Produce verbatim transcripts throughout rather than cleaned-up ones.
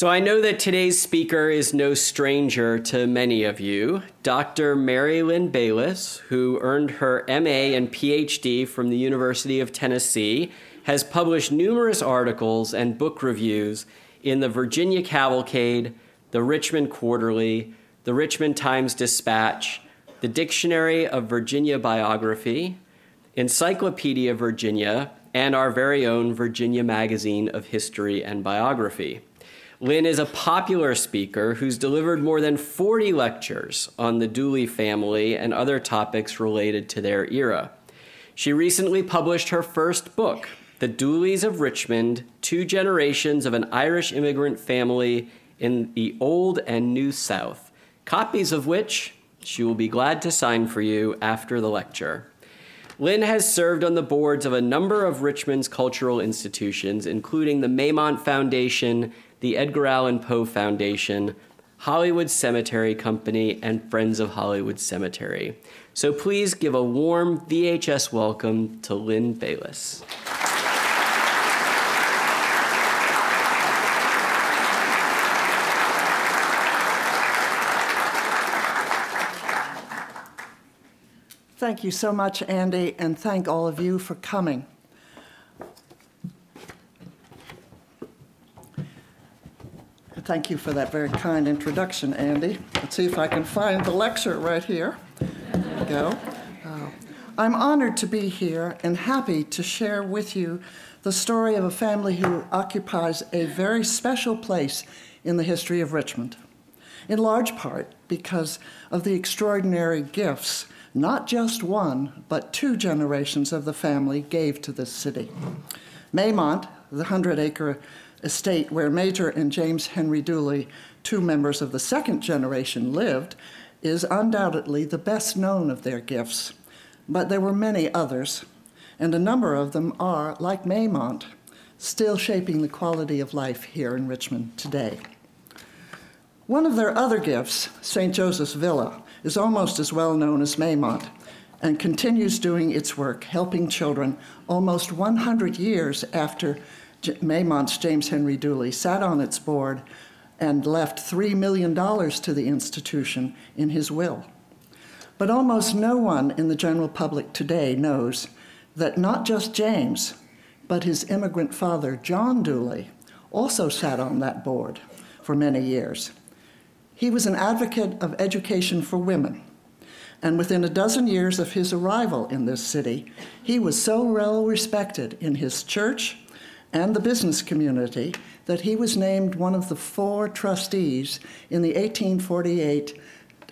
So I know that today's speaker is no stranger to many of you, Doctor Mary Lynn Bayliss, who earned her M A and P H D from the University of Tennessee, has published numerous articles and book reviews in the Virginia Cavalcade, the Richmond Quarterly, the Richmond Times-Dispatch, the Dictionary of Virginia Biography, Encyclopedia Virginia, and our very own Virginia Magazine of History and Biography. Lynn is a popular speaker who's delivered more than forty lectures on the Dooley family and other topics related to their era. She recently published her first book, The Dooleys of Richmond, Two Generations of an Irish Immigrant Family in the Old and New South, copies of which she will be glad to sign for you after the lecture. Lynn has served on the boards of a number of Richmond's cultural institutions, including the Maymont Foundation, the Edgar Allan Poe Foundation, Hollywood Cemetery Company, and Friends of Hollywood Cemetery. So please give a warm V H S welcome to Lynn Bayliss. Thank you so much, Andy, and thank all of you for coming. Thank you for that very kind introduction, Andy. Let's see if I can find the lecture right here. There we go. Uh, I'm honored to be here and happy to share with you the story of a family who occupies a very special place in the history of Richmond, in large part because of the extraordinary gifts not just one, but two generations of the family gave to this city. Maymont, the hundred-acre estate where Major and James Henry Dooley, two members of the second generation, lived, is undoubtedly the best known of their gifts. But there were many others, and a number of them are, like Maymont, still shaping the quality of life here in Richmond today. One of their other gifts, Saint Joseph's Villa, is almost as well known as Maymont and continues doing its work, helping children almost one hundred years after J- Maymont's James Henry Dooley sat on its board and left three million dollars to the institution in his will. But almost no one in the general public today knows that not just James, but his immigrant father, John Dooley, also sat on that board for many years. He was an advocate of education for women, and within a dozen years of his arrival in this city, he was so well respected in his church and the business community that he was named one of the four trustees in the eighteen forty-eight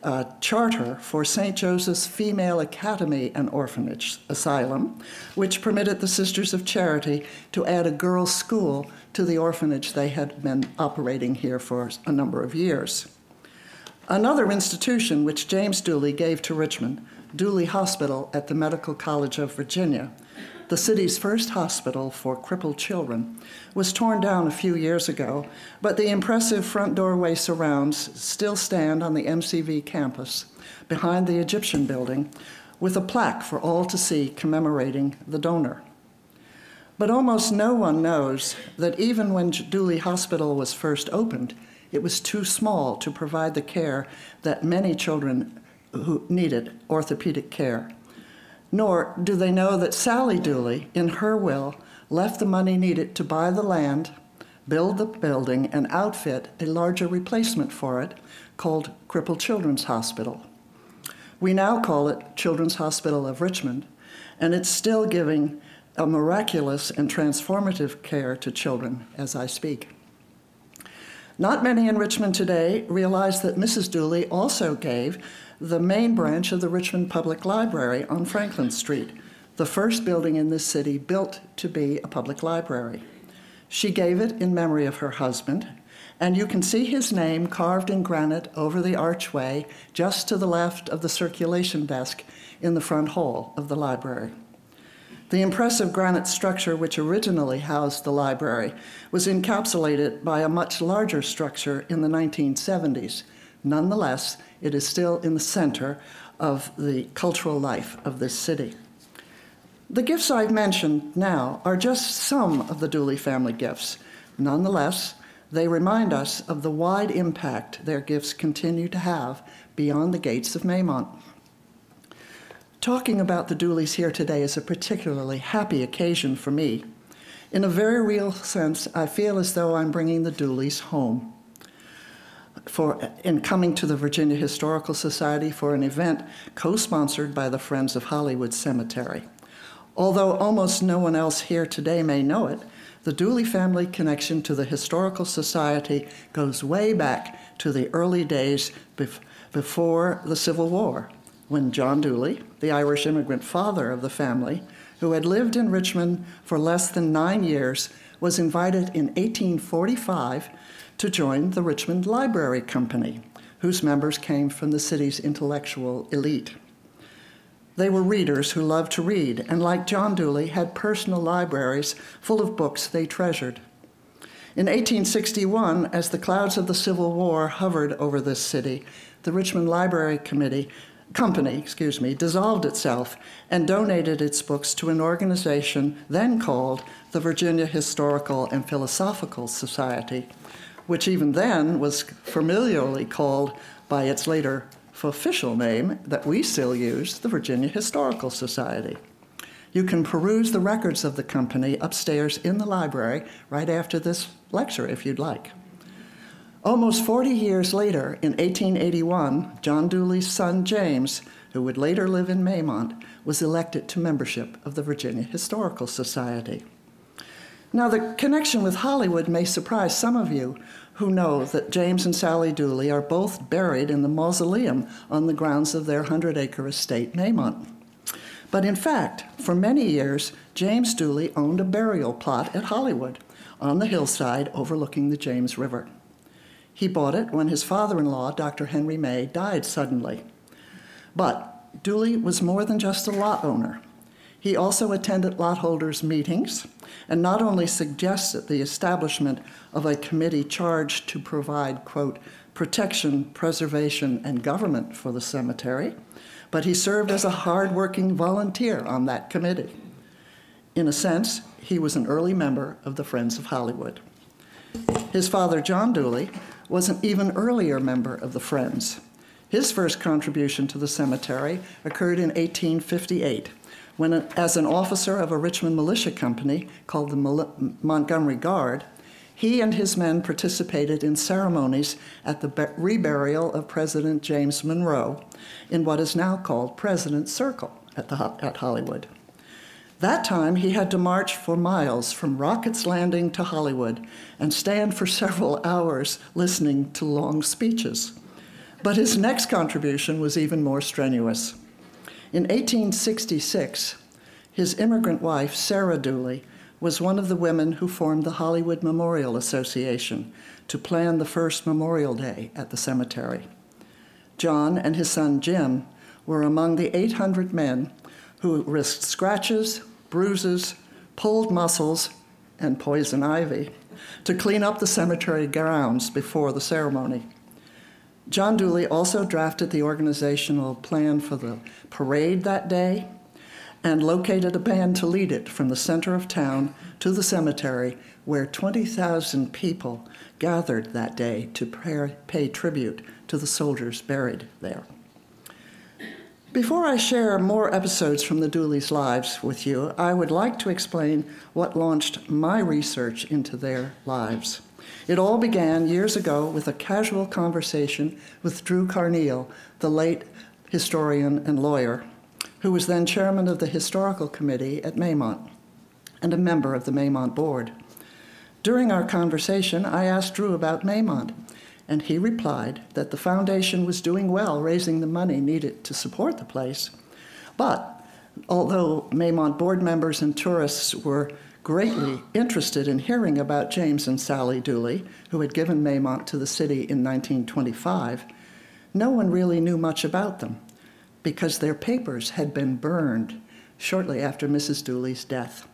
uh, charter for Saint Joseph's Female Academy and Orphanage Asylum, which permitted the Sisters of Charity to add a girls' school to the orphanage they had been operating here for a number of years. Another institution which James Dooley gave to Richmond, Dooley Hospital at the Medical College of Virginia, the city's first hospital for crippled children, was torn down a few years ago, but the impressive front doorway surrounds still stand on the M C V campus behind the Egyptian building with a plaque for all to see commemorating the donor. But almost no one knows that even when Dooley Hospital was first opened, it was too small to provide the care that many children who needed orthopedic care. Nor do they know that Sally Dooley, in her will, left the money needed to buy the land, build the building, and outfit a larger replacement for it called Crippled Children's Hospital. We now call it Children's Hospital of Richmond, and it's still giving a miraculous and transformative care to children as I speak. Not many in Richmond today realize that Missus Dooley also gave the main branch of the Richmond Public Library on Franklin Street, the first building in this city built to be a public library. She gave it in memory of her husband, and you can see his name carved in granite over the archway just to the left of the circulation desk in the front hall of the library. The impressive granite structure which originally housed the library was encapsulated by a much larger structure in the nineteen seventies. Nonetheless, it is still in the center of the cultural life of this city. The gifts I've mentioned now are just some of the Dooley family gifts. Nonetheless, They remind us of the wide impact their gifts continue to have beyond the gates of Maymont. Talking about the Dooleys here today is a particularly happy occasion for me. In a very real sense, I feel as though I'm bringing the Dooleys home. For, in coming to the Virginia Historical Society for an event co-sponsored by the Friends of Hollywood Cemetery. Although almost no one else here today may know it, the Dooley family connection to the Historical Society goes way back to the early days bef- before the Civil War, when John Dooley, the Irish immigrant father of the family, who had lived in Richmond for less than nine years, was invited in eighteen forty-five to join the Richmond Library Company, whose members came from the city's intellectual elite. They were readers who loved to read, and like John Dooley, had personal libraries full of books they treasured. In eighteen sixty-one, as the clouds of the Civil War hovered over this city, the Richmond Library Committee, Company, excuse me, dissolved itself and donated its books to an organization then called the Virginia Historical and Philosophical Society, which even then was familiarly called by its later official name that we still use, the Virginia Historical Society. You can peruse the records of the company upstairs in the library right after this lecture if you'd like. Almost forty years later, in eighteen eighty-one, John Dooley's son James, who would later live in Maymont, was elected to membership of the Virginia Historical Society. Now, the connection with Hollywood may surprise some of you who know that James and Sally Dooley are both buried in the mausoleum on the grounds of their hundred-acre estate, Maymont. But in fact, for many years, James Dooley owned a burial plot at Hollywood on the hillside overlooking the James River. He bought it when his father-in-law, Doctor Henry May, died suddenly. But Dooley was more than just a lot owner. He also attended lot holders' meetings and not only suggested the establishment of a committee charged to provide, quote, protection, preservation, and government for the cemetery, but he served as a hard-working volunteer on that committee. In a sense, he was an early member of the Friends of Hollywood. His father, John Dooley, was an even earlier member of the Friends. His first contribution to the cemetery occurred in eighteen fifty-eight. When, as an officer of a Richmond militia company called the Mil- Montgomery Guard, he and his men participated in ceremonies at the be- reburial of President James Monroe in what is now called President's Circle at, the, at Hollywood. That time, he had to march for miles from Rocket's Landing to Hollywood and stand for several hours listening to long speeches. But his next contribution was even more strenuous. In eighteen sixty-six, his immigrant wife, Sarah Dooley, was one of the women who formed the Hollywood Memorial Association to plan the first Memorial Day at the cemetery. John and his son Jim were among the eight hundred men who risked scratches, bruises, pulled muscles, and poison ivy to clean up the cemetery grounds before the ceremony. John Dooley also drafted the organizational plan for the parade that day and located a band to lead it from the center of town to the cemetery, where twenty thousand people gathered that day to pay, pay tribute to the soldiers buried there. Before I share more episodes from the Dooleys' lives with you, I would like to explain what launched my research into their lives. It all began years ago with a casual conversation with Drew Carneal, the late historian and lawyer, who was then chairman of the Historical Committee at Maymont and a member of the Maymont Board. During our conversation, I asked Drew about Maymont, and he replied that the foundation was doing well raising the money needed to support the place. But although Maymont Board members and tourists were greatly interested in hearing about James and Sally Dooley, who had given Maymont to the city in nineteen twenty-five, no one really knew much about them because their papers had been burned shortly after Missus Dooley's death.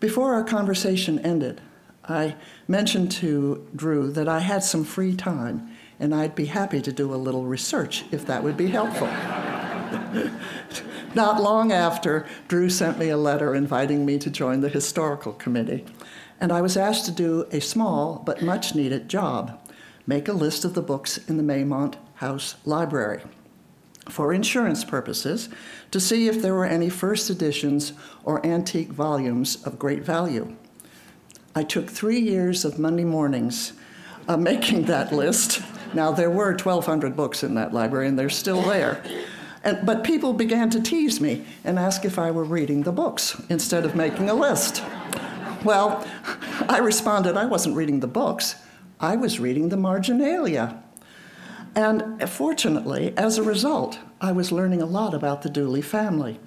Before our conversation ended, I mentioned to Drew that I had some free time and I'd be happy to do a little research if that would be helpful. Not long after, Drew sent me a letter inviting me to join the historical committee, and I was asked to do a small but much-needed job, make a list of the books in the Maymont House Library for insurance purposes to see if there were any first editions or antique volumes of great value. I took three years of Monday mornings uh, making that list. Now, there were twelve hundred books in that library, and they're still there. And, but people began to tease me and ask if I were reading the books instead of making a list. Well, I responded, I wasn't reading the books. I was reading the marginalia. And fortunately, as a result, I was learning a lot about the Dooley family,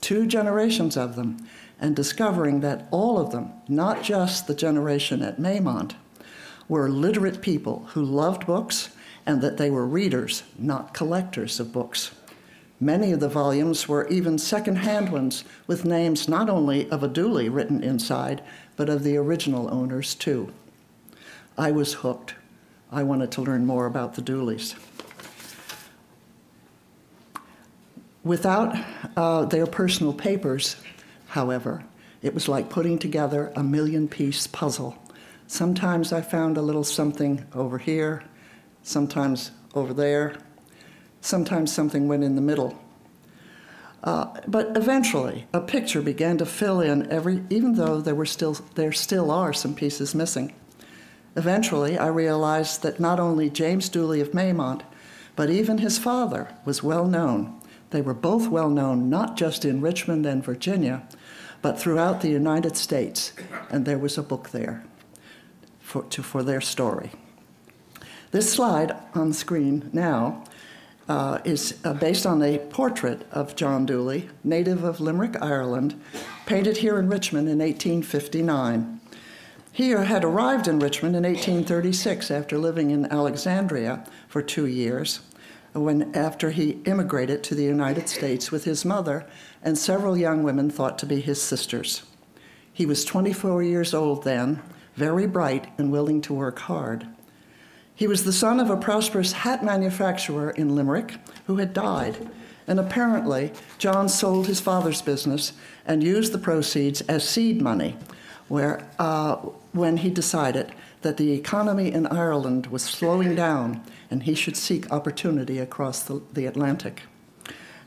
two generations of them, and discovering that all of them, not just the generation at Maymont, were literate people who loved books and that they were readers, not collectors of books. Many of the volumes were even second-hand ones with names not only of a Dooley written inside, but of the original owners, too. I was hooked. I wanted to learn more about the Dooleys. Without uh, their personal papers, however, it was like putting together a million-piece puzzle. Sometimes I found a little something over here, sometimes over there. Sometimes something went in the middle. Uh, but eventually, a picture began to fill in every, even though there were still, there still are some pieces missing. Eventually, I realized that not only James Dooley of Maymont, but even his father was well known. They were both well known, not just in Richmond and Virginia, but throughout the United States, and there was a book there for, to, for their story. This slide on the screen now Uh, is uh, based on a portrait of John Dooley, native of Limerick, Ireland, painted here in Richmond in eighteen fifty-nine. He had arrived in Richmond in eighteen thirty-six after living in Alexandria for two years, when after he immigrated to the United States with his mother and several young women thought to be his sisters. He was twenty-four years old then, very bright and willing to work hard. He was the son of a prosperous hat manufacturer in Limerick who had died, and apparently John sold his father's business and used the proceeds as seed money where, uh, when he decided that the economy in Ireland was slowing down and he should seek opportunity across the, the Atlantic.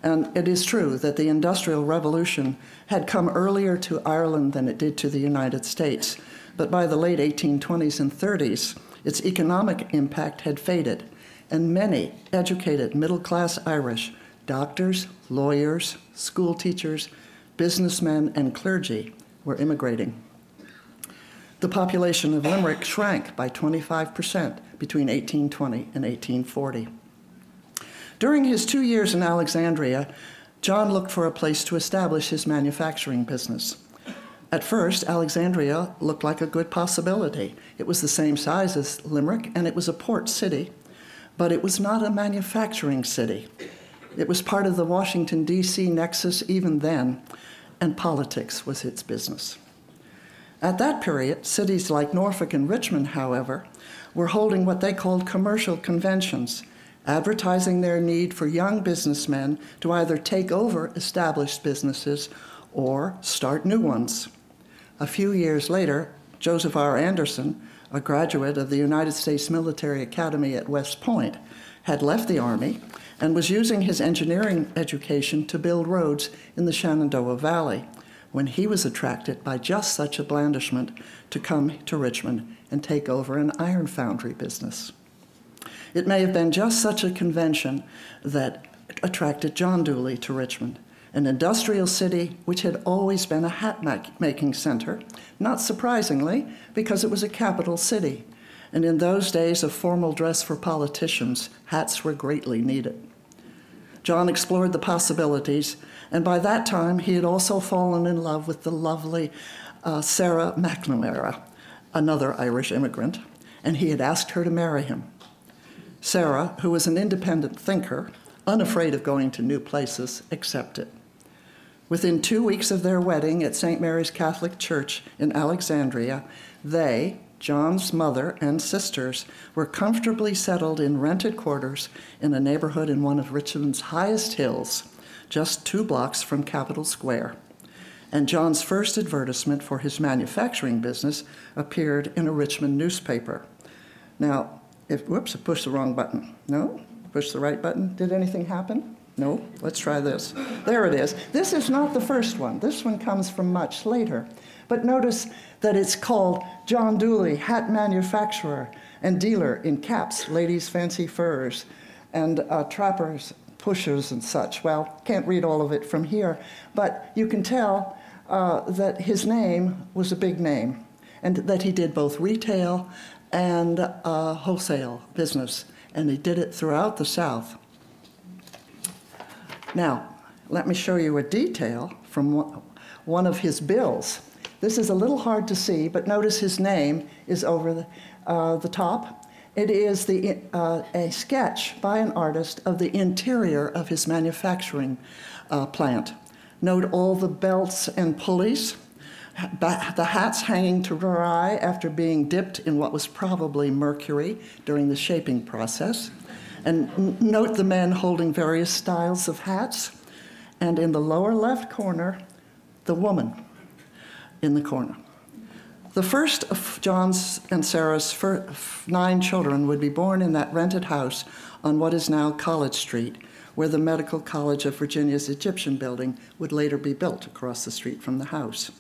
And it is true that the Industrial Revolution had come earlier to Ireland than it did to the United States, but by the late eighteen twenties and thirties, its economic impact had faded, and many educated middle-class Irish, doctors, lawyers, school teachers, businessmen, and clergy were immigrating. The population of Limerick shrank by twenty-five percent between eighteen twenty and eighteen forty. During his two years in Alexandria, John looked for a place to establish his manufacturing business. At first, Alexandria looked like a good possibility. It was the same size as Limerick, and it was a port city, but it was not a manufacturing city. It was part of the Washington, D C nexus even then, and politics was its business. At that period, cities like Norfolk and Richmond, however, were holding what they called commercial conventions, advertising their need for young businessmen to either take over established businesses or start new ones. A few years later, Joseph R. Anderson, a graduate of the United States Military Academy at West Point, had left the Army and was using his engineering education to build roads in the Shenandoah Valley when he was attracted by just such a blandishment to come to Richmond and take over an iron foundry business. It may have been just such a convention that attracted John Dooley to Richmond, an industrial city which had always been a hat-making center, not surprisingly, because it was a capital city. And in those days of formal dress for politicians, hats were greatly needed. John explored the possibilities, and by that time, he had also fallen in love with the lovely uh, Sarah McNamara, another Irish immigrant, and he had asked her to marry him. Sarah, who was an independent thinker, unafraid of going to new places, accepted. Within two weeks of their wedding at Saint Mary's Catholic Church in Alexandria, they, John's mother and sisters, were comfortably settled in rented quarters in a neighborhood in one of Richmond's highest hills, just two blocks from Capitol Square. and John's first advertisement for his manufacturing business appeared in a Richmond newspaper. Now, if, whoops, I pushed the wrong button. No, push the right button. Did anything happen? No, let's try this. There it is. This is not the first one. This one comes from much later. But notice that it's called John Dooley, Hat Manufacturer and Dealer in Caps, Ladies' Fancy Furs, and uh, Trappers, Pushers, and such. Well, can't read all of it from here, but you can tell uh, that his name was a big name and that he did both retail and uh, wholesale business, and he did it throughout the South. Now, let me show you a detail from one of his bills. This is a little hard to see, but notice his name is over the, uh, the top. It is the, uh, a sketch by an artist of the interior of his manufacturing uh, plant. Note all the belts and pulleys, the hats hanging to dry after being dipped in what was probably mercury during the shaping process. And note the men holding various styles of hats. And in the lower left corner, the woman in the corner. The first of John's and Sarah's nine children would be born in that rented house on what is now College Street, where the Medical College of Virginia's Egyptian building would later be built across the street from the house.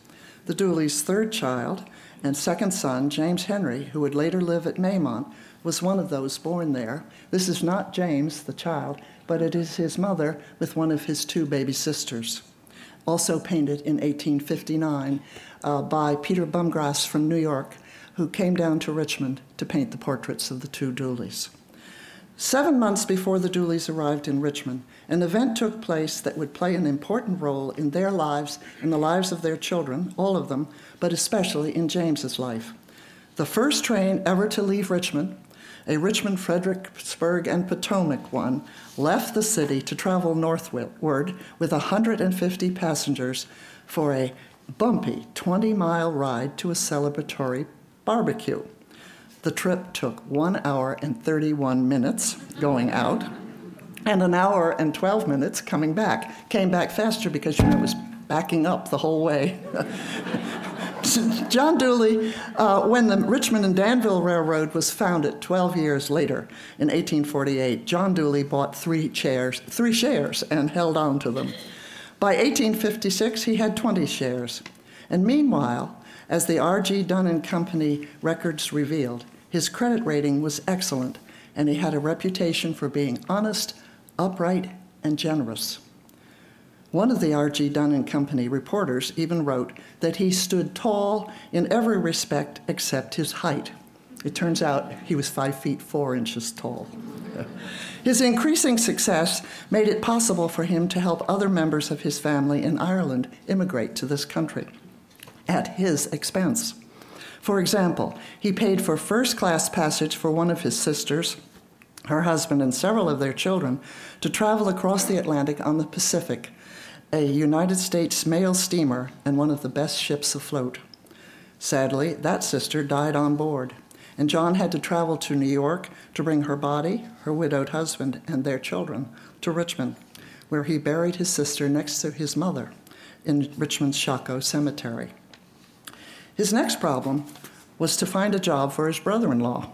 The Dooley's third child and second son, James Henry, who would later live at Maymont, was one of those born there. This is not James, the child, but it is his mother with one of his two baby sisters. Also painted in eighteen fifty-nine uh, by Peter Bumgrass from New York, who came down to Richmond to paint the portraits of the two Dooleys. Seven months before the Dooleys arrived in Richmond, an event took place that would play an important role in their lives, in the lives of their children, all of them, but especially in James's life. The first train ever to leave Richmond, a Richmond, Fredericksburg, and Potomac one, left the city to travel northward with one hundred fifty passengers for a bumpy twenty-mile ride to a celebratory barbecue. The trip took one hour and thirty-one minutes going out and an hour and twelve minutes coming back. Came back faster because, you know, it was backing up the whole way. John Dooley, uh, when the Richmond and Danville Railroad was founded twelve years later in eighteen forty-eight, John Dooley bought three shares, three shares and held on to them. By eighteen fifty-six, he had twenty shares. And meanwhile, as the R G Dun and Company records revealed, his credit rating was excellent, and he had a reputation for being honest, upright, and generous. One of the R G Dun and Company reporters even wrote that he stood tall in every respect except his height. It turns out he was five feet four inches tall. His increasing success made it possible for him to help other members of his family in Ireland immigrate to this country at his expense. For example, he paid for first-class passage for one of his sisters, her husband, and several of their children to travel across the Atlantic on the Pacific, a United States mail steamer and one of the best ships afloat. Sadly, that sister died on board, and John had to travel to New York to bring her body, her widowed husband, and their children to Richmond, where he buried his sister next to his mother in Richmond's Shaco Cemetery. His next problem was to find a job for his brother-in-law.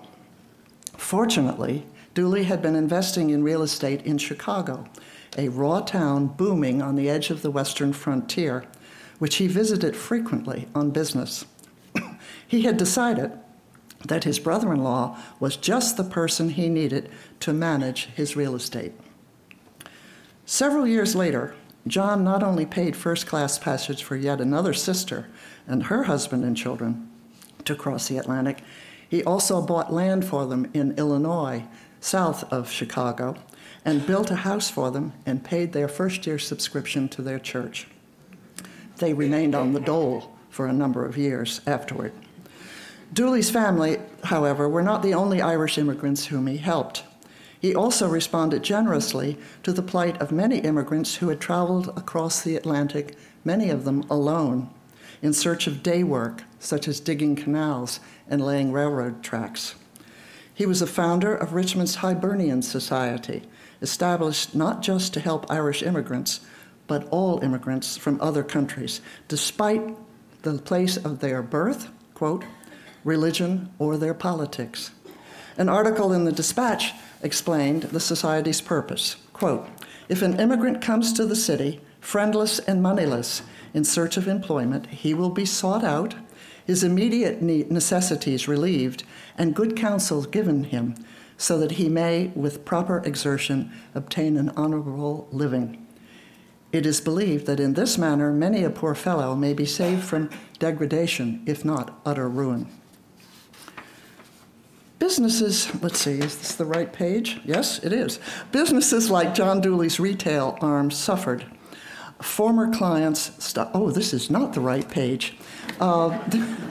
Fortunately, Dooley had been investing in real estate in Chicago, a raw town booming on the edge of the western frontier, which he visited frequently on business. He had decided that his brother-in-law was just the person he needed to manage his real estate. Several years later, John not only paid first-class passage for yet another sister and her husband and children to cross the Atlantic, he also bought land for them in Illinois, south of Chicago, and built a house for them and paid their first-year subscription to their church. They remained on the dole for a number of years afterward. Dooley's family, however, were not the only Irish immigrants whom he helped. He also responded generously to the plight of many immigrants who had traveled across the Atlantic, many of them alone, in search of day work, such as digging canals and laying railroad tracks. He was a founder of Richmond's Hibernian Society, established not just to help Irish immigrants, but all immigrants from other countries, despite the place of their birth, quote, religion, or their politics. An article in the Dispatch explained the society's purpose, quote, if an immigrant comes to the city, friendless and moneyless, in search of employment, he will be sought out, his immediate necessities relieved, and good counsel given him, so that he may, with proper exertion, obtain an honorable living. It is believed that in this manner many a poor fellow may be saved from degradation, if not utter ruin. Businesses, let's see, is this the right page? Yes, it is. Businesses like John Dooley's retail arm suffered. Former clients, st- oh, this is not the right page. Uh,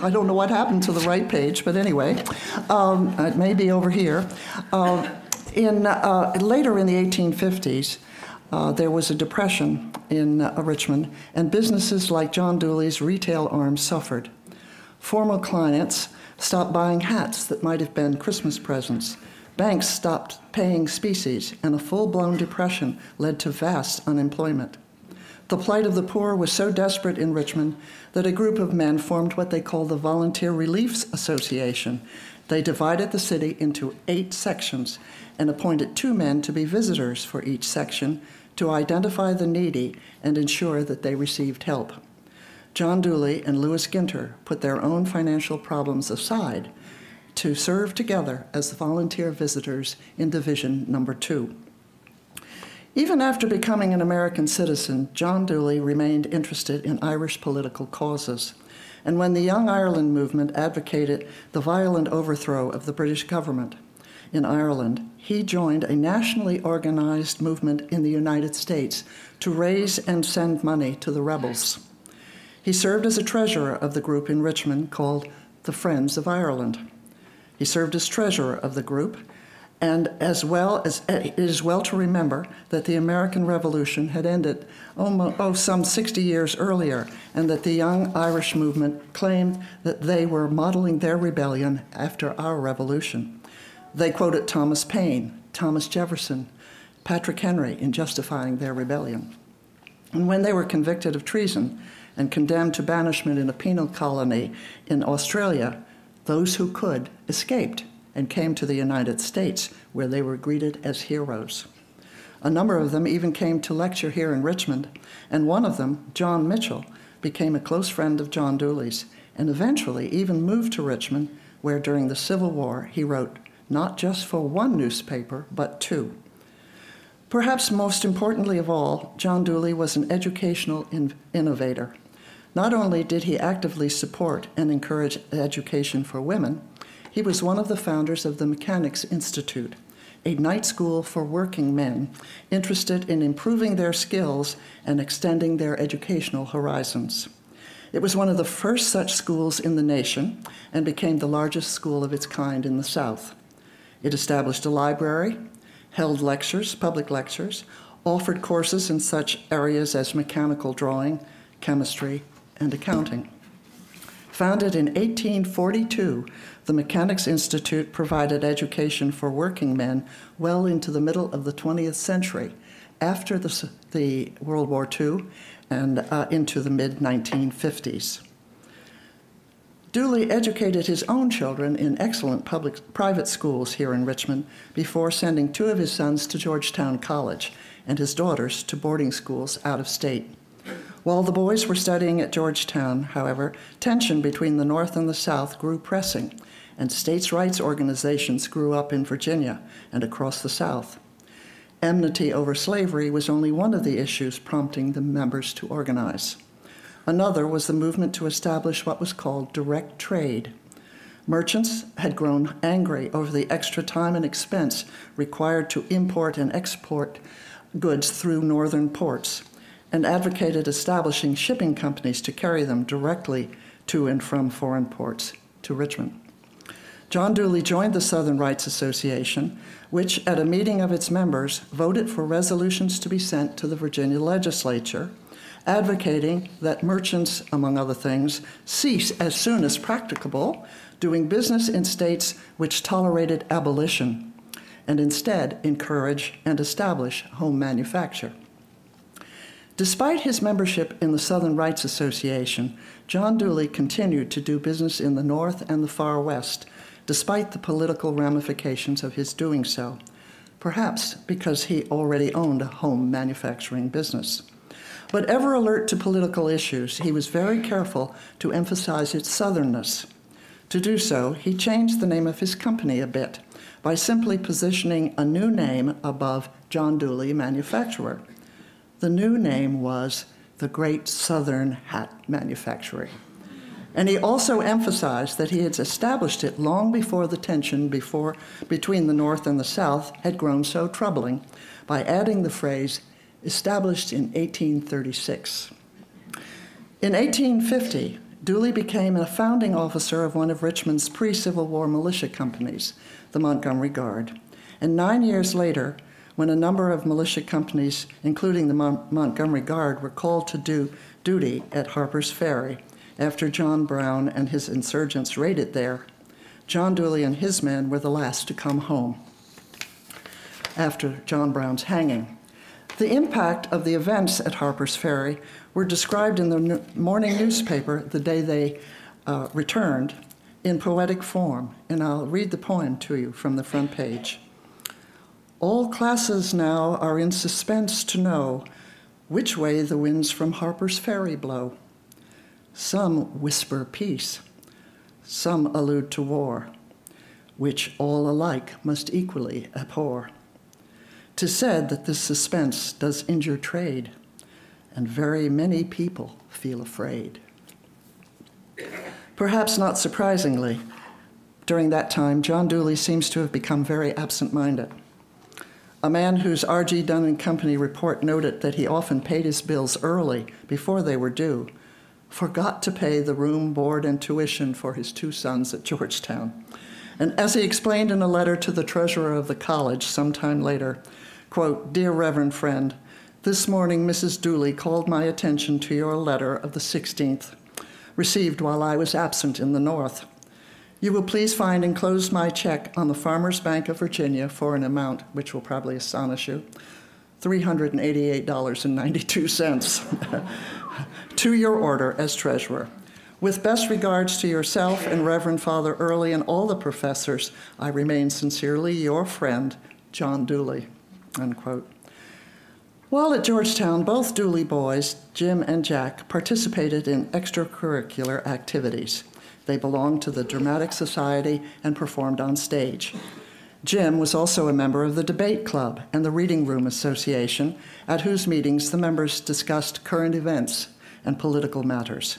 I don't know what happened to the right page, but anyway, um, it may be over here. Uh, in uh, later in the eighteen fifties, Uh, there was a depression in uh, Richmond, and businesses like John Dooley's retail arm suffered. Former clients stopped buying hats that might have been Christmas presents. Banks stopped paying specie, and a full-blown depression led to vast unemployment. The plight of the poor was so desperate in Richmond that a group of men formed what they called the Volunteer Relief Association. They divided the city into eight sections and appointed two men to be visitors for each section to identify the needy and ensure that they received help. John Dooley and Lewis Ginter put their own financial problems aside to serve together as volunteer visitors in Division Number Two. Even after becoming an American citizen, John Dooley remained interested in Irish political causes. And when the Young Ireland movement advocated the violent overthrow of the British government in Ireland, he joined a nationally organized movement in the United States to raise and send money to the rebels. He served as a treasurer of the group in Richmond called the Friends of Ireland. He served as treasurer of the group, and as well as it is well to remember that the American Revolution had ended almost, oh, some sixty years earlier, and that the Young Irish movement claimed that they were modeling their rebellion after our revolution. They quoted Thomas Paine, Thomas Jefferson, Patrick Henry in justifying their rebellion. And when they were convicted of treason and condemned to banishment in a penal colony in Australia, those who could escaped and came to the United States, where they were greeted as heroes. A number of them even came to lecture here in Richmond, and one of them, John Mitchell, became a close friend of John Dooley's, and eventually even moved to Richmond, where during the Civil War he wrote, not just for one newspaper, but two. Perhaps most importantly of all, John Dooley was an educational in- innovator. Not only did he actively support and encourage education for women, he was one of the founders of the Mechanics Institute, a night school for working men interested in improving their skills and extending their educational horizons. It was one of the first such schools in the nation and became the largest school of its kind in the South. It established a library, held lectures, public lectures, offered courses in such areas as mechanical drawing, chemistry, and accounting. Founded in eighteen forty-two, the Mechanics Institute provided education for working men well into the middle of the twentieth century, after the, the World War Two and uh, into the mid nineteen fifties. Dooley educated his own children in excellent public private schools here in Richmond before sending two of his sons to Georgetown College and his daughters to boarding schools out of state. While the boys were studying at Georgetown, however, tension between the North and the South grew pressing, and states' rights organizations grew up in Virginia and across the South. Enmity over slavery was only one of the issues prompting the members to organize. Another was the movement to establish what was called direct trade. Merchants had grown angry over the extra time and expense required to import and export goods through northern ports, and advocated establishing shipping companies to carry them directly to and from foreign ports to Richmond. John Dooley joined the Southern Rights Association, which at a meeting of its members voted for resolutions to be sent to the Virginia legislature, advocating that merchants, among other things, cease as soon as practicable doing business in states which tolerated abolition, and instead encourage and establish home manufacture. Despite his membership in the Southern Rights Association, John Dooley continued to do business in the North and the Far West, despite the political ramifications of his doing so, perhaps because he already owned a home manufacturing business. But ever alert to political issues, he was very careful to emphasize its southernness. To do so, he changed the name of his company a bit by simply positioning a new name above John Dooley Manufacturer. The new name was the Great Southern Hat Manufactory. And he also emphasized that he had established it long before the tension before, between the North and the South had grown so troubling by adding the phrase, established in eighteen thirty-six. In eighteen fifty, Dooley became a founding officer of one of Richmond's pre-Civil War militia companies, the Montgomery Guard. And nine years later, when a number of militia companies, including the Mon- Montgomery Guard, were called to do duty at Harper's Ferry after John Brown and his insurgents raided there, John Dooley and his men were the last to come home after John Brown's hanging. The impact of the events at Harper's Ferry were described in the morning newspaper the day they uh, returned in poetic form, and I'll read the poem to you from the front page. All classes now are in suspense to know which way the winds from Harper's Ferry blow. Some whisper peace, some allude to war, which all alike must equally abhor. 'Tis said that this suspense does injure trade, and very many people feel afraid. Perhaps not surprisingly, during that time, John Dooley seems to have become very absent-minded. A man whose R G Dunn and Company report noted that he often paid his bills early before they were due, forgot to pay the room, board, and tuition for his two sons at Georgetown. And as he explained in a letter to the treasurer of the college sometime later, quote, "Dear Reverend Friend, this morning Missus Dooley called my attention to your letter of the sixteenth, received while I was absent in the North. You will please find enclosed my check on the Farmers Bank of Virginia for an amount, which will probably astonish you, three hundred eighty-eight dollars and ninety-two cents to your order as treasurer. With best regards to yourself and Reverend Father Early and all the professors, I remain sincerely your friend, John Dooley," unquote. While at Georgetown, both Dooley boys, Jim and Jack, participated in extracurricular activities. They belonged to the Dramatic Society and performed on stage. Jim was also a member of the Debate Club and the Reading Room Association, at whose meetings the members discussed current events and political matters.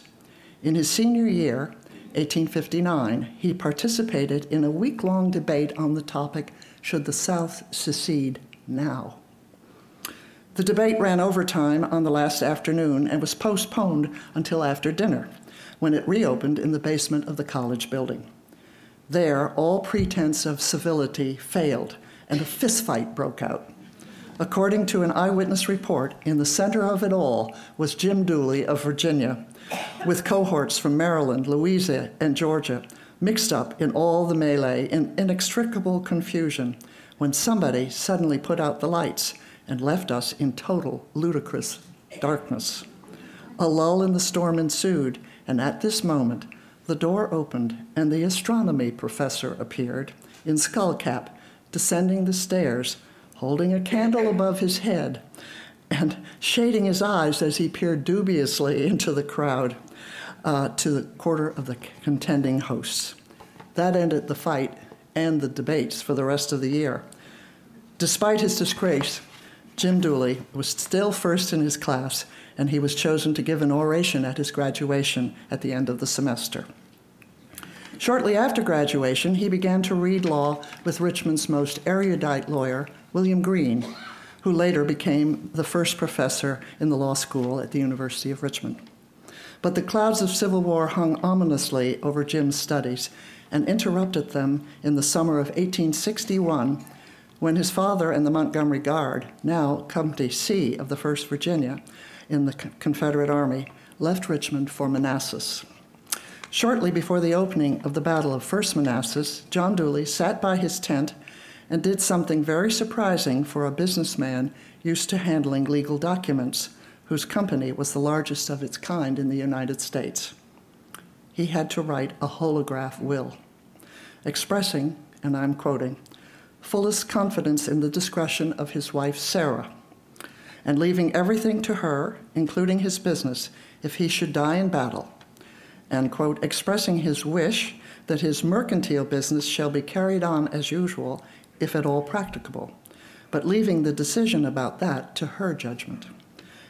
In his senior year, eighteen fifty-nine, he participated in a week-long debate on the topic, "Should the South secede now?" The debate ran overtime on the last afternoon and was postponed until after dinner, when it reopened in the basement of the college building. There, all pretense of civility failed, and a fistfight broke out. According to an eyewitness report, in the center of it all was Jim Dooley of Virginia, with cohorts from Maryland, Louisiana, and Georgia, mixed up in all the melee in inextricable confusion, when somebody suddenly put out the lights and left us in total ludicrous darkness. A lull in the storm ensued, and at this moment, the door opened and the astronomy professor appeared in skullcap, descending the stairs, holding a candle above his head and shading his eyes as he peered dubiously into the crowd uh, to the quarter of the contending hosts. That ended the fight and the debates for the rest of the year. Despite his disgrace, Jim Dooley was still first in his class, and he was chosen to give an oration at his graduation at the end of the semester. Shortly after graduation, he began to read law with Richmond's most erudite lawyer, William Green, who later became the first professor in the law school at the University of Richmond. But the clouds of Civil War hung ominously over Jim's studies and interrupted them in the summer of eighteen sixty-one, when his father and the Montgomery Guard, now Company C of the First Virginia in the Confederate Army, left Richmond for Manassas. Shortly before the opening of the Battle of First Manassas, John Dooley sat by his tent and did something very surprising for a businessman used to handling legal documents whose company was the largest of its kind in the United States. He had to write a holograph will, expressing, and I'm quoting, fullest confidence in the discretion of his wife, Sarah, and leaving everything to her, including his business, if he should die in battle, and, quote, expressing his wish that his mercantile business shall be carried on as usual, if at all practicable, but leaving the decision about that to her judgment.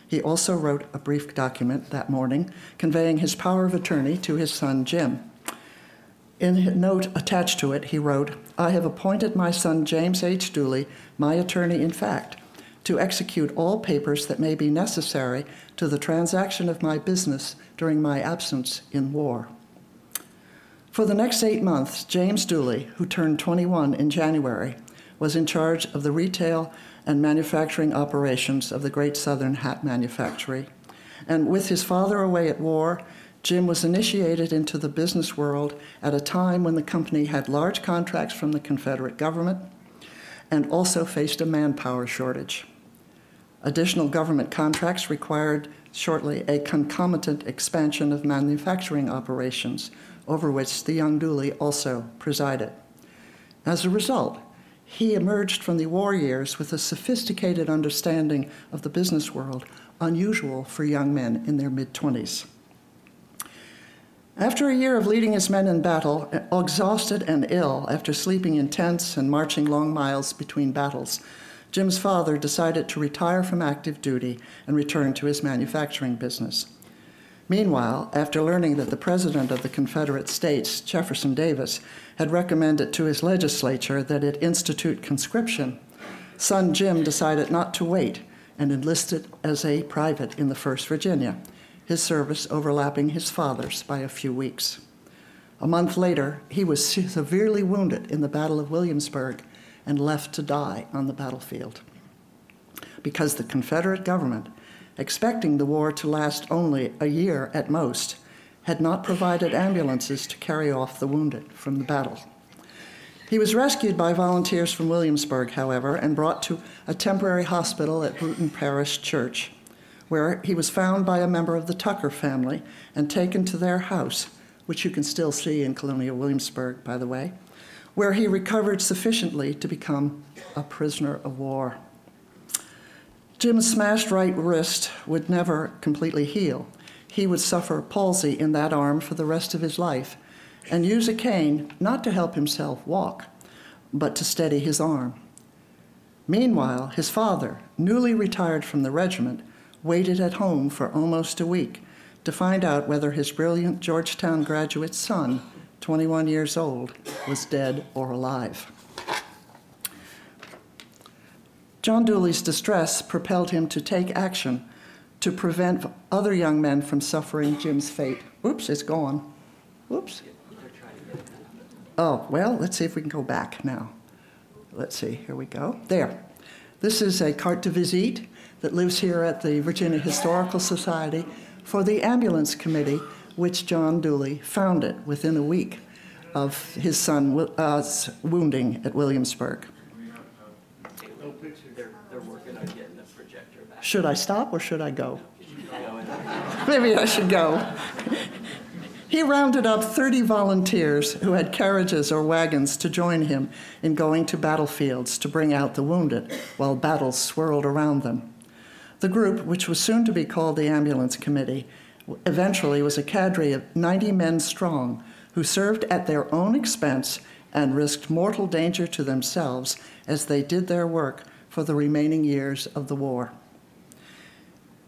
He also wrote a brief document that morning conveying his power of attorney to his son, Jim. In a note attached to it, he wrote, I have appointed my son James H. Dooley, my attorney in fact, to execute all papers that may be necessary to the transaction of my business during my absence in war. For the next eight months, James Dooley, who turned twenty-one in January, was in charge of the retail and manufacturing operations of the Great Southern Hat Manufactory. And with his father away at war, Jim was initiated into the business world at a time when the company had large contracts from the Confederate government and also faced a manpower shortage. Additional government contracts required shortly a concomitant expansion of manufacturing operations, over which the young Dooley also presided. As a result, he emerged from the war years with a sophisticated understanding of the business world, unusual for young men in their mid-twenties. After a year of leading his men in battle, exhausted and ill after sleeping in tents and marching long miles between battles, Jim's father decided to retire from active duty and return to his manufacturing business. Meanwhile, after learning that the President of the Confederate States, Jefferson Davis, had recommended to his legislature that it institute conscription, son Jim decided not to wait and enlisted as a private in the First Virginia, his service overlapping his father's by a few weeks. A month later, he was severely wounded in the Battle of Williamsburg and left to die on the battlefield, because the Confederate government, expecting the war to last only a year at most, had not provided ambulances to carry off the wounded from the battle. He was rescued by volunteers from Williamsburg, however, and brought to a temporary hospital at Bruton Parish Church, where he was found by a member of the Tucker family and taken to their house, which you can still see in Colonial Williamsburg, by the way, where he recovered sufficiently to become a prisoner of war. Jim's smashed right wrist would never completely heal. He would suffer palsy in that arm for the rest of his life and use a cane not to help himself walk, but to steady his arm. Meanwhile, his father, newly retired from the regiment, waited at home for almost a week to find out whether his brilliant Georgetown graduate son, twenty-one years old, was dead or alive. John Dooley's distress propelled him to take action to prevent other young men from suffering Jim's fate. Oops, it's gone. Oops. Oh, well, let's see if we can go back now. Let's see, here we go. There. This is a carte de visite that lives here at the Virginia Historical Society for the Ambulance Committee, which John Dooley founded within a week of his son's wounding at Williamsburg. They're, they're working on getting the projector back. Should I stop or should I go? Maybe I should go. He rounded up thirty volunteers who had carriages or wagons to join him in going to battlefields to bring out the wounded while battles swirled around them. The group, which was soon to be called the Ambulance Committee, eventually was a cadre of ninety men strong who served at their own expense and risked mortal danger to themselves as they did their work for the remaining years of the war.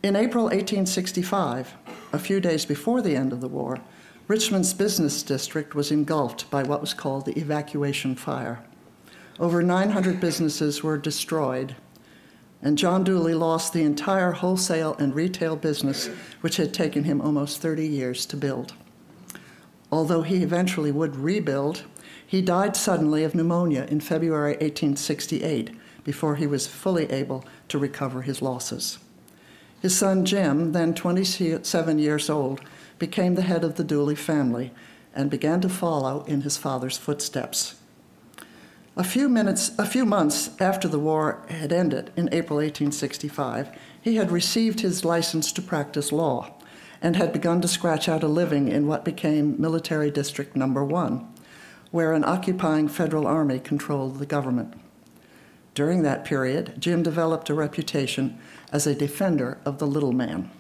In April eighteen sixty-five, a few days before the end of the war, Richmond's business district was engulfed by what was called the evacuation fire. Over nine hundred businesses were destroyed, and John Dooley lost the entire wholesale and retail business, which had taken him almost thirty years to build. Although he eventually would rebuild, he died suddenly of pneumonia in February eighteen sixty-eight, before he was fully able to recover his losses. His son Jim, then twenty-seven years old, became the head of the Dooley family and began to follow in his father's footsteps. A few minutes, a few months after the war had ended, in April eighteen sixty-five, he had received his license to practice law and had begun to scratch out a living in what became Military District Number One, where an occupying federal army controlled the government. During that period, Jim developed a reputation as a defender of the little man.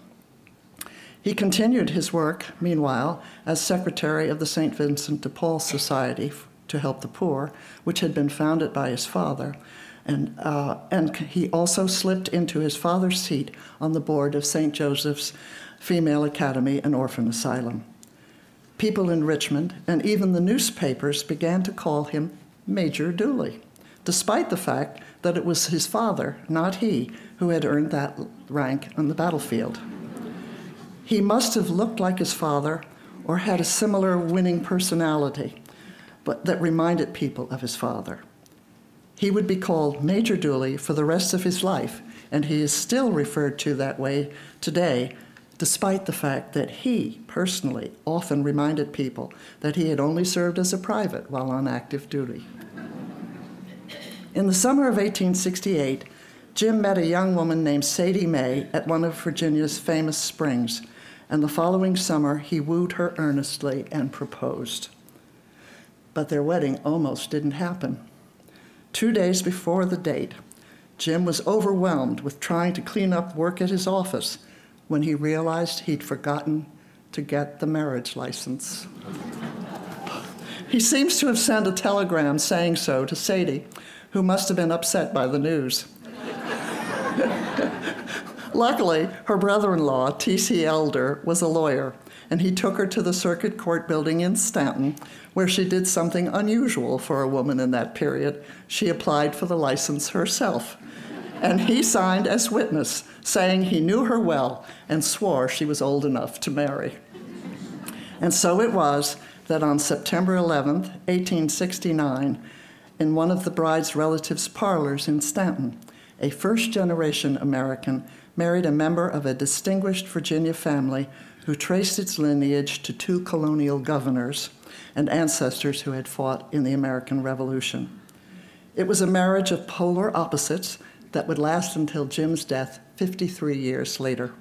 He continued his work, meanwhile, as secretary of the Saint Vincent de Paul Society to Help the Poor, which had been founded by his father, and, uh, and he also slipped into his father's seat on the board of Saint Joseph's Female Academy and Orphanage Asylum. People in Richmond, and even the newspapers, began to call him Major Dooley, despite the fact that it was his father, not he, who had earned that rank on the battlefield. He must have looked like his father or had a similar winning personality, but that reminded people of his father. He would be called Major Dooley for the rest of his life, and he is still referred to that way today, despite the fact that he personally often reminded people that he had only served as a private while on active duty. In the summer of eighteen sixty-eight, Jim met a young woman named Sadie Mae at one of Virginia's famous springs, and the following summer he wooed her earnestly and proposed. But their wedding almost didn't happen. Two days before the date, Jim was overwhelmed with trying to clean up work at his office when he realized he'd forgotten to get the marriage license. He seems to have sent a telegram saying so to Sadie, who must have been upset by the news. Luckily, her brother-in-law, T C Elder, was a lawyer, and he took her to the circuit court building in Staunton, where she did something unusual for a woman in that period. She applied for the license herself, and he signed as witness, saying he knew her well and swore she was old enough to marry. And so it was that on September eleventh, eighteen sixty-nine, in one of the bride's relatives' parlors in Staunton, a first-generation American married a member of a distinguished Virginia family who traced its lineage to two colonial governors and ancestors who had fought in the American Revolution. It was a marriage of polar opposites that would last until Jim's death fifty-three years later.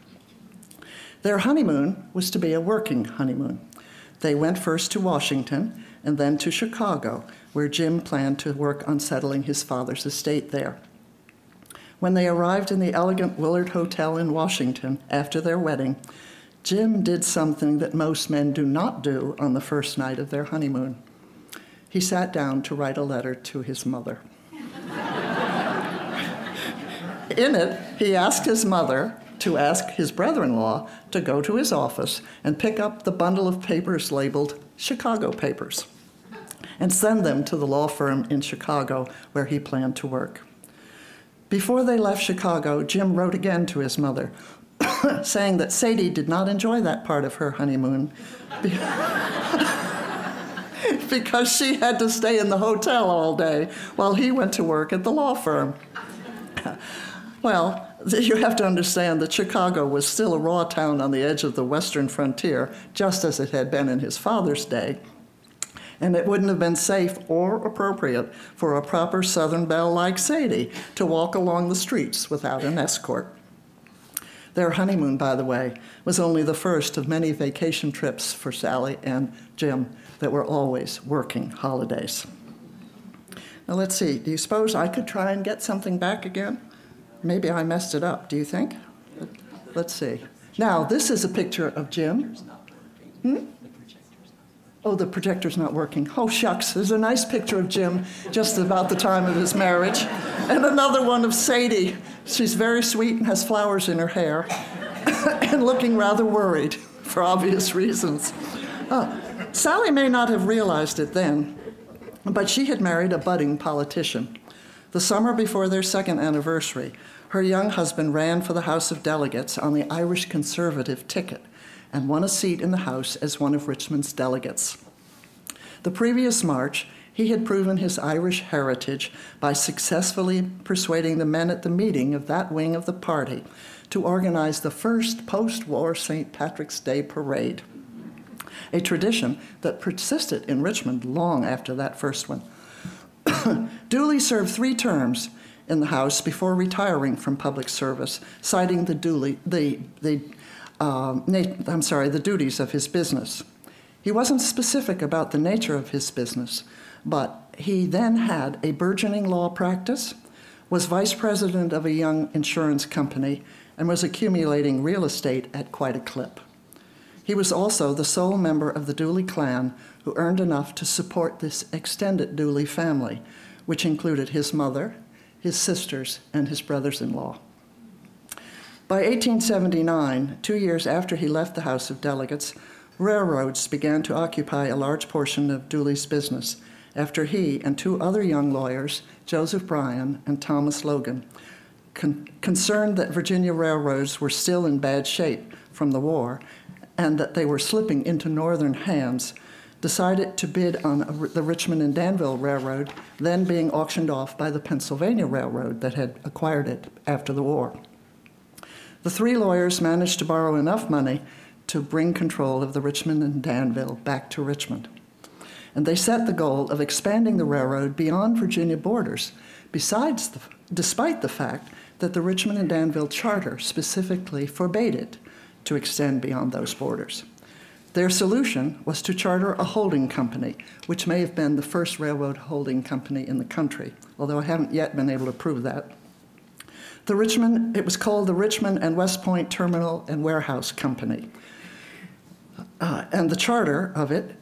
Their honeymoon was to be a working honeymoon. They went first to Washington and then to Chicago, where Jim planned to work on settling his father's estate there. When they arrived in the elegant Willard Hotel in Washington after their wedding, Jim did something that most men do not do on the first night of their honeymoon. He sat down to write a letter to his mother. In it, he asked his mother to ask his brother-in-law to go to his office and pick up the bundle of papers labeled Chicago Papers and send them to the law firm in Chicago where he planned to work. Before they left Chicago, Jim wrote again to his mother, saying that Sadie did not enjoy that part of her honeymoon be- because she had to stay in the hotel all day while he went to work at the law firm. Well, you have to understand that Chicago was still a raw town on the edge of the western frontier, just as it had been in his father's day, and it wouldn't have been safe or appropriate for a proper Southern belle like Sadie to walk along the streets without an escort. Their honeymoon, by the way, was only the first of many vacation trips for Sally and Jim that were always working holidays. Now, let's see, do you suppose I could try and get something back again? Maybe I messed it up, do you think? Let's see. Now, this is a picture of Jim. Hmm? Oh, the projector's not working. Oh, shucks, there's a nice picture of Jim just about the time of his marriage. And another one of Sadie. She's very sweet and has flowers in her hair and looking rather worried for obvious reasons. Uh, Sally may not have realized it then, but she had married a budding politician. The summer before their second anniversary, her young husband ran for the House of Delegates on the Irish Conservative ticket and won a seat in the House as one of Richmond's delegates. The previous March, he had proven his Irish heritage by successfully persuading the men at the meeting of that wing of the party to organize the first post-war Saint Patrick's Day parade, a tradition that persisted in Richmond long after that first one. Dooley served three terms in the House before retiring from public service, citing the Dooley, the, the, um, nat- I'm sorry, the duties of his business. He wasn't specific about the nature of his business, but he then had a burgeoning law practice, was vice president of a young insurance company, and was accumulating real estate at quite a clip. He was also the sole member of the Dooley clan who earned enough to support this extended Dooley family, which included his mother, his sisters, and his brothers-in-law. By eighteen seventy-nine, two years after he left the House of Delegates, railroads began to occupy a large portion of Dooley's business after he and two other young lawyers, Joseph Bryan and Thomas Logan, con- concerned that Virginia railroads were still in bad shape from the war and that they were slipping into northern hands, decided to bid on a, the Richmond and Danville Railroad, then being auctioned off by the Pennsylvania Railroad that had acquired it after the war. The three lawyers managed to borrow enough money to bring control of the Richmond and Danville back to Richmond. And they set the goal of expanding the railroad beyond Virginia borders, besides the, despite the fact that the Richmond and Danville Charter specifically forbade it to extend beyond those borders. Their solution was to charter a holding company, which may have been the first railroad holding company in the country, although I haven't yet been able to prove that. The Richmond, it was called the Richmond and West Point Terminal and Warehouse Company. Uh, and the charter of it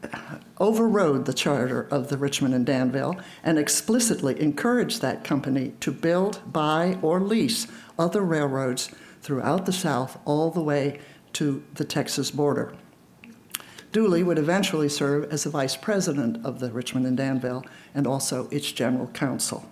overrode the charter of the Richmond and Danville and explicitly encouraged that company to build, buy, or lease other railroads throughout the South all the way to the Texas border. Dooley would eventually serve as the vice president of the Richmond and Danville and also its general counsel.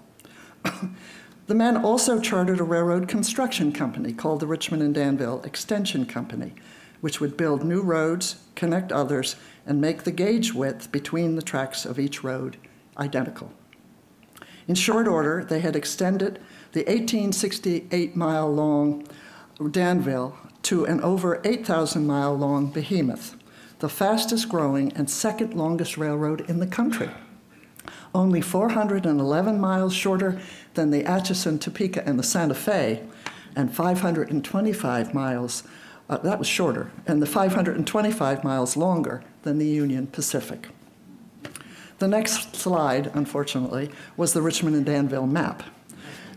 The men also chartered a railroad construction company called the Richmond and Danville Extension Company, which would build new roads, connect others, and make the gauge width between the tracks of each road identical. In short order, they had extended the eighteen sixty-eight mile long Danville to an over eight thousand mile long Behemoth, the fastest growing and second longest railroad in the country, only four hundred eleven miles shorter than the Atchison, Topeka, and the Santa Fe, and five hundred twenty-five miles, uh, that was shorter, and the five hundred twenty-five miles longer than the Union Pacific. The next slide, unfortunately, was the Richmond and Danville map.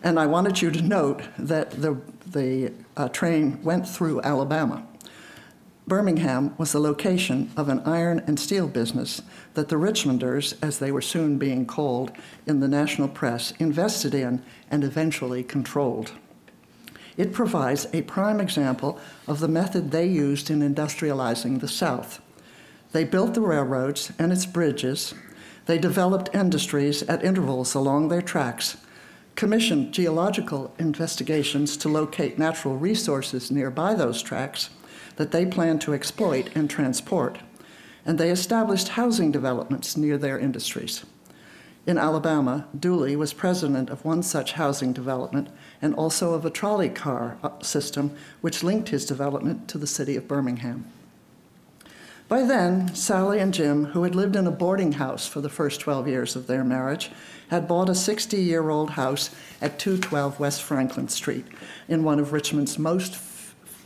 And I wanted you to note that the, the uh, train went through Alabama. Birmingham was the location of an iron and steel business that the Richmonders, as they were soon being called in the national press, invested in and eventually controlled. It provides a prime example of the method they used in industrializing the South. They built the railroads and its bridges. They developed industries at intervals along their tracks, commissioned geological investigations to locate natural resources nearby those tracks that they planned to exploit and transport, and they established housing developments near their industries. In Alabama, Dooley was president of one such housing development and also of a trolley car system which linked his development to the city of Birmingham. By then, Sally and Jim, who had lived in a boarding house for the first twelve years of their marriage, had bought a sixty-year-old house at two twelve West Franklin Street in one of Richmond's most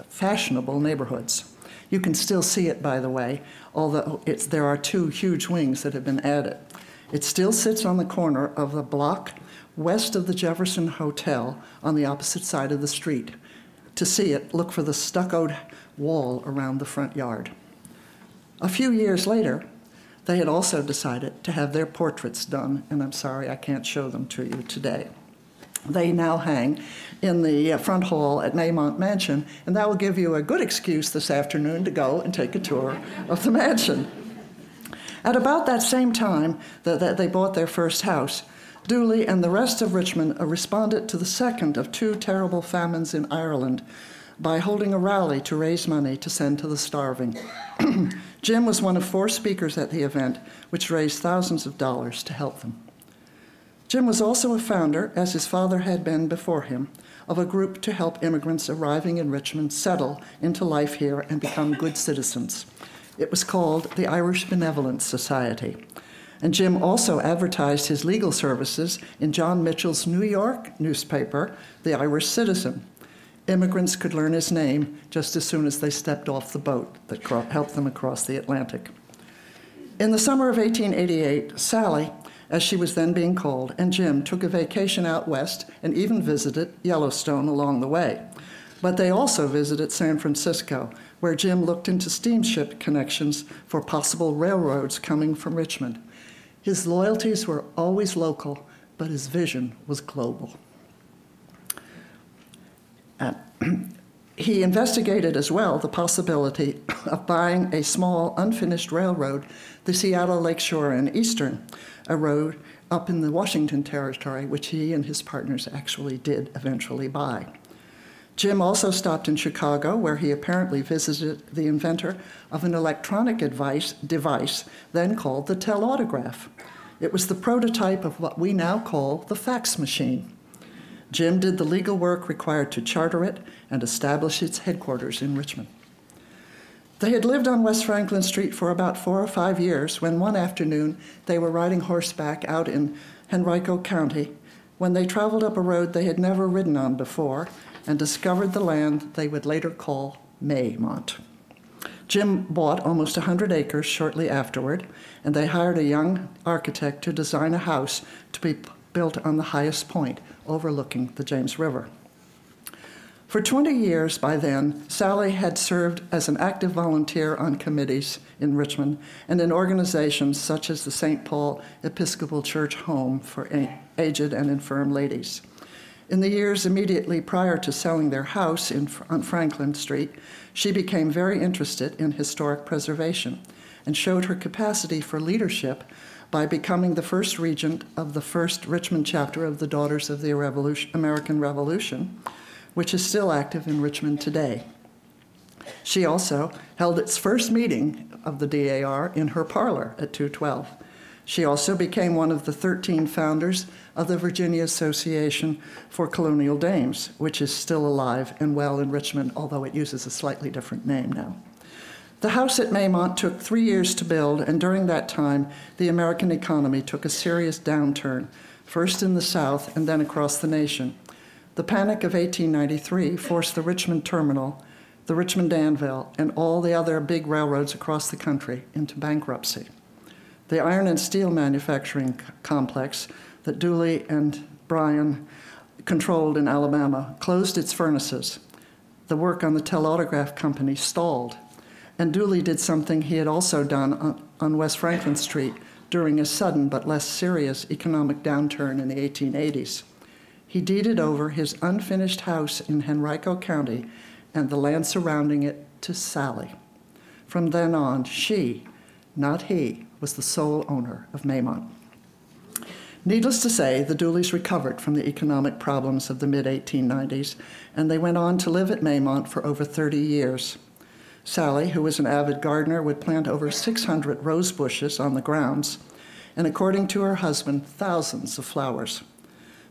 fashionable neighborhoods. You can still see it, by the way, although it's, there are two huge wings that have been added. It still sits on the corner of the block west of the Jefferson Hotel on the opposite side of the street. To see it, look for the stuccoed wall around the front yard. A few years later, they had also decided to have their portraits done, and I'm sorry I can't show them to you today. They now hang in the front hall at Maymont Mansion, and that will give you a good excuse this afternoon to go and take a tour of the mansion. At about that same time that they bought their first house, Dooley and the rest of Richmond responded to the second of two terrible famines in Ireland by holding a rally to raise money to send to the starving. Jim was one of four speakers at the event, which raised thousands of dollars to help them. Jim was also a founder, as his father had been before him, of a group to help immigrants arriving in Richmond settle into life here and become good citizens. It was called the Irish Benevolent Society, And Jim also advertised his legal services in John Mitchell's New York newspaper, The Irish Citizen. Immigrants could learn his name just as soon as they stepped off the boat that helped them across the Atlantic. In the summer of eighteen eighty-eight, Sally, as she was then being called, and Jim took a vacation out west and even visited Yellowstone along the way. But they also visited San Francisco, where Jim looked into steamship connections for possible railroads coming from Richmond. His loyalties were always local, but his vision was global. Uh, he investigated as well the possibility of buying a small unfinished railroad, the Seattle Lakeshore and Eastern, a road up in the Washington Territory, which he and his partners actually did eventually buy. Jim also stopped in Chicago, where he apparently visited the inventor of an electronic advice, device then called the Telautograph. It was the prototype of what we now call the fax machine. Jim did the legal work required to charter it and establish its headquarters in Richmond. They had lived on West Franklin Street for about four or five years when one afternoon they were riding horseback out in Henrico County when they traveled up a road they had never ridden on before and discovered the land they would later call Maymont. Jim bought almost one hundred acres shortly afterward, and they hired a young architect to design a house to be built on the highest point, overlooking the James River. For twenty years by then, Sally had served as an active volunteer on committees in Richmond and in organizations such as the Saint Paul Episcopal Church Home for Aged and Infirm Ladies. In the years immediately prior to selling their house in, on Franklin Street, she became very interested in historic preservation and showed her capacity for leadership by becoming the first regent of the first Richmond chapter of the Daughters of the Revolution, American Revolution, which is still active in Richmond today. She also held its first meeting of the D A R in her parlor at two twelve. She also became one of the thirteen founders of the Virginia Association for Colonial Dames, which is still alive and well in Richmond, although it uses a slightly different name now. The house at Maymont took three years to build, and during that time, the American economy took a serious downturn, first in the South and then across the nation. The Panic of eighteen ninety-three forced the Richmond Terminal, the Richmond Danville, and all the other big railroads across the country into bankruptcy. The iron and steel manufacturing complex that Dooley and Bryan controlled in Alabama closed its furnaces. The work on the Telautograph Company stalled, and Dooley did something he had also done on, on West Franklin Street during a sudden but less serious economic downturn in the eighteen eighties. He deeded over his unfinished house in Henrico County and the land surrounding it to Sally. From then on, she, not he, was the sole owner of Maymont. Needless to say, the Dooleys recovered from the economic problems of the mid eighteen nineties, and they went on to live at Maymont for over thirty years. Sally, who was an avid gardener, would plant over six hundred rose bushes on the grounds, and according to her husband, thousands of flowers.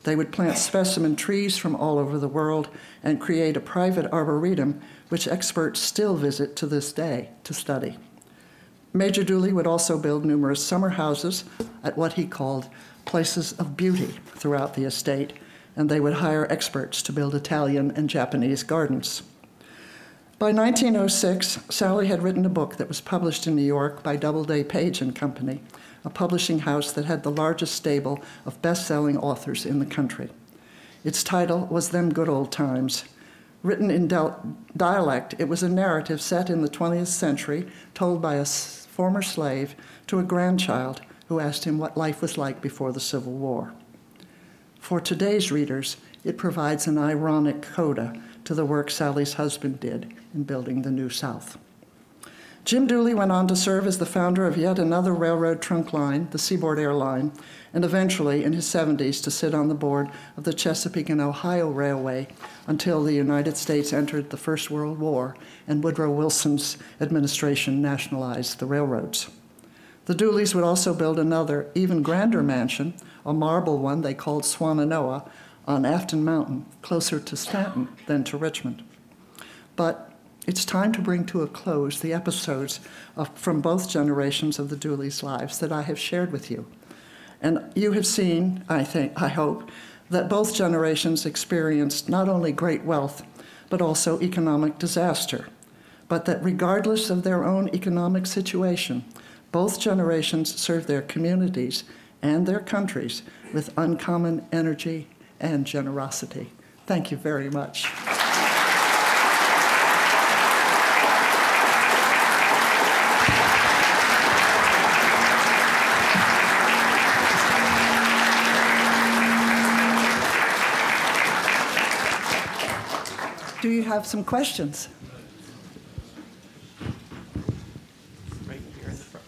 They would plant specimen trees from all over the world and create a private arboretum, which experts still visit to this day to study. Major Dooley would also build numerous summer houses at what he called places of beauty throughout the estate, and they would hire experts to build Italian and Japanese gardens. By nineteen oh six, Sally had written a book that was published in New York by Doubleday, Page and Company, a publishing house that had the largest stable of best-selling authors in the country. Its title was Them Good Old Times. Written in dialect, it was a narrative set in the twentieth century told by a former slave to a grandchild who asked him what life was like before the Civil War. For today's readers, it provides an ironic coda to the work Sally's husband did in building the New South. Jim Dooley went on to serve as the founder of yet another railroad trunk line, the Seaboard Air Line, and eventually, in his seventies, to sit on the board of the Chesapeake and Ohio Railway until the United States entered the First World War and Woodrow Wilson's administration nationalized the railroads. The Dooleys would also build another, even grander mansion, a marble one they called Swannanoa, on Afton Mountain, closer to Staunton than to Richmond. But It's time to bring to a close the episodes of, from both generations of the Dooleys' lives that I have shared with you. And you have seen, I think, I hope, that both generations experienced not only great wealth, but also economic disaster, but that regardless of their own economic situation, both generations served their communities and their countries with uncommon energy and generosity. Thank you very much. Do you have some questions?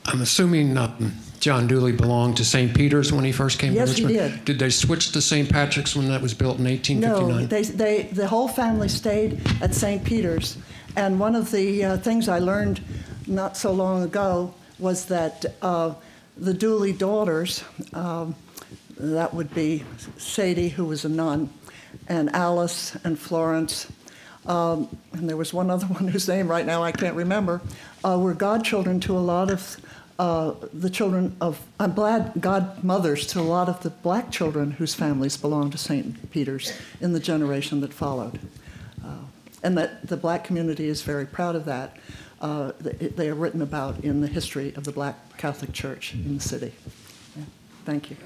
I'm assuming uh, John Dooley belonged to Saint Peter's when he first came yes, to Richmond. Yes, he did. Did they switch to Saint Patrick's when that was built in eighteen fifty-nine? No, they, they, the whole family stayed at Saint Peter's. And one of the uh, things I learned not so long ago was that uh, the Dooley daughters, um, that would be Sadie, who was a nun, and Alice and Florence, Um, and there was one other one whose name right now I can't remember, uh, were godchildren to a lot of uh, the children of, I'm glad, godmothers to a lot of the black children whose families belonged to Saint Peter's in the generation that followed. Uh, and that the black community is very proud of that. Uh, they, they are written about in the history of the black Catholic Church in the city. Yeah. Thank you.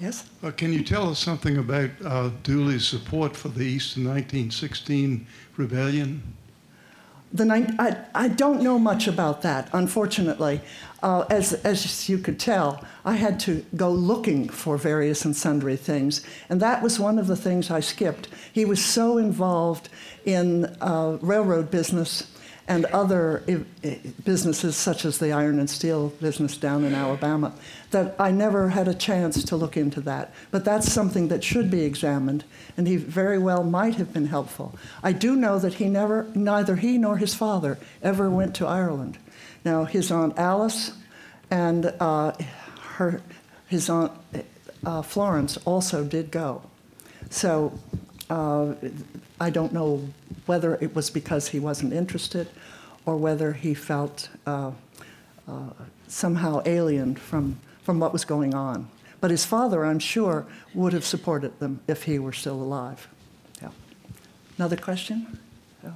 Yes? Uh, can you tell us something about uh, Dooley's support for the East in nineteen sixteen rebellion? The ni- I, I don't know much about that, unfortunately. Uh, as, as you could tell, I had to go looking for various and sundry things, and that was one of the things I skipped. He was so involved in uh, railroad business and other businesses such as the iron and steel business down in Alabama, that I never had a chance to look into that. But that's something that should be examined, and he very well might have been helpful. I do know that he never, neither he nor his father ever went to Ireland. Now, his Aunt Alice and uh, her, his Aunt uh, Florence also did go. So uh, I don't know whether it was because he wasn't interested or whether he felt uh, uh, somehow alien from, from what was going on. But his father, I'm sure, would have supported them if he were still alive. Yeah. Another question? Yeah.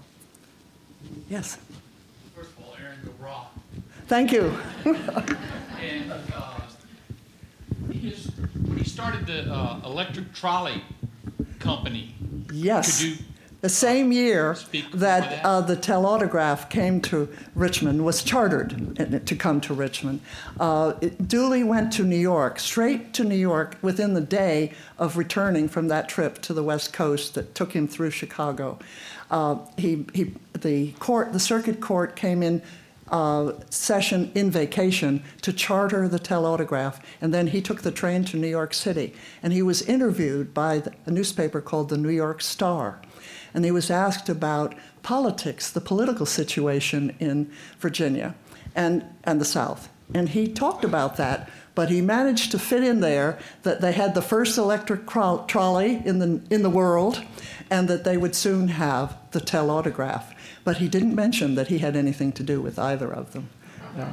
Yes? First of all, Aaron, go raw. Thank you. and uh, his, when he started the uh, electric trolley company, yes. Could you The same year that uh, the Telautograph came to Richmond, was chartered to come to Richmond, uh, it, Dooley went to New York, straight to New York, within the day of returning from that trip to the West Coast that took him through Chicago. Uh, he, he, the court, the circuit court came in uh, session in vacation to charter the Telautograph, and then he took the train to New York City. And he was interviewed by the, a newspaper called the New York Star. And he was asked about politics, the political situation in Virginia and, and the South. And he talked about that, but he managed to fit in there that they had the first electric tro- trolley in the, in the world, and that they would soon have the Telautograph. But he didn't mention that he had anything to do with either of them. No.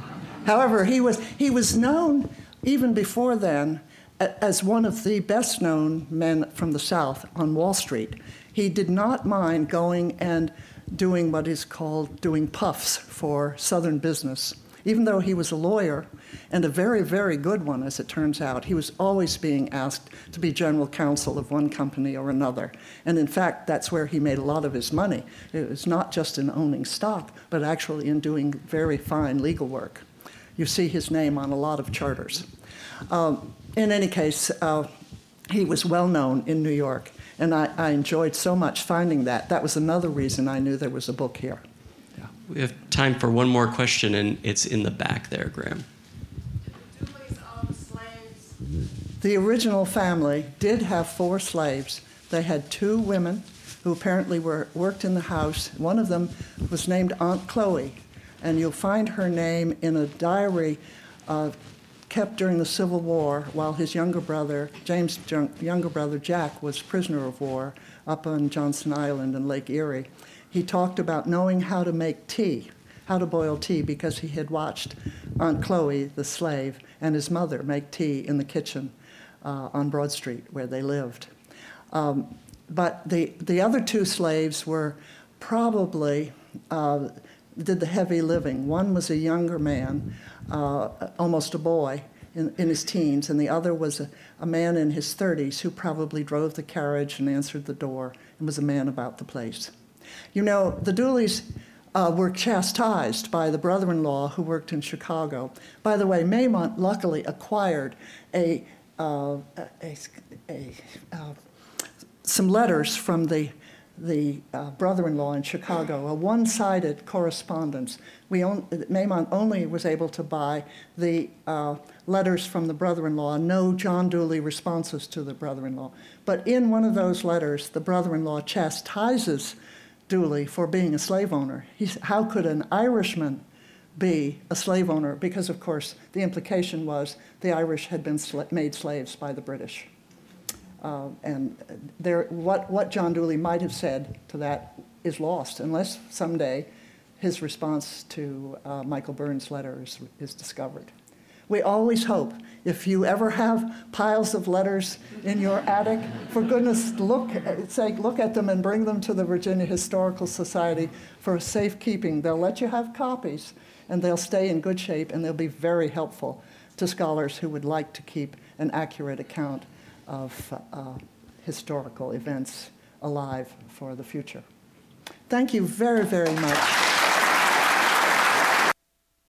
However, he was, he was known even before then as one of the best-known men from the South on Wall Street. He did not mind going and doing what is called doing puffs for Southern business. Even though he was a lawyer, and a very, very good one, as it turns out, he was always being asked to be general counsel of one company or another. And in fact, that's where he made a lot of his money. It was not just in owning stock, but actually in doing very fine legal work. You see his name on a lot of charters. Um, in any case, uh, he was well known in New York. And I, I enjoyed so much finding that. That was another reason I knew there was a book here. Yeah. We have time for one more question, and it's in the back there, Graham. Did the Dooleys own slaves? The original family did have four slaves. They had two women who apparently were worked in the house. One of them was named Aunt Chloe, and you'll find her name in a diary uh, kept during the Civil War while his younger brother, James' younger brother Jack, was prisoner of war up on Johnson Island in Lake Erie. he talked about knowing how to make tea, how to boil tea, because he had watched Aunt Chloe, the slave, and his mother make tea in the kitchen uh, on Broad Street where they lived. Um, but the, the other two slaves were probably, uh, did the heavy living. One was a younger man, uh, almost a boy, in, in his teens, and the other was a, a man in his thirties who probably drove the carriage and answered the door and was a man about the place. You know, the Dooleys uh, were chastised by the brother-in-law who worked in Chicago. By the way, Maymont luckily acquired a, uh, a, a uh, some letters from the the uh, brother-in-law in Chicago, a one-sided correspondence. We on, Maymont only was able to buy the uh, letters from the brother-in-law, no John Dooley responses to the brother-in-law. But in one of those letters, the brother-in-law chastises Dooley for being a slave owner. He's, how could an Irishman be a slave owner? Because, of course, the implication was the Irish had been sla- made slaves by the British. Uh, and there, what, what John Dooley might have said to that is lost, unless someday his response to uh, Michael Burns' letter is, is discovered. We always hope, if you ever have piles of letters in your attic, for goodness look, sake, look at them and bring them to the Virginia Historical Society for safekeeping. They'll let you have copies, and they'll stay in good shape, and they'll be very helpful to scholars who would like to keep an accurate account of uh, historical events alive for the future. Thank you very, very much.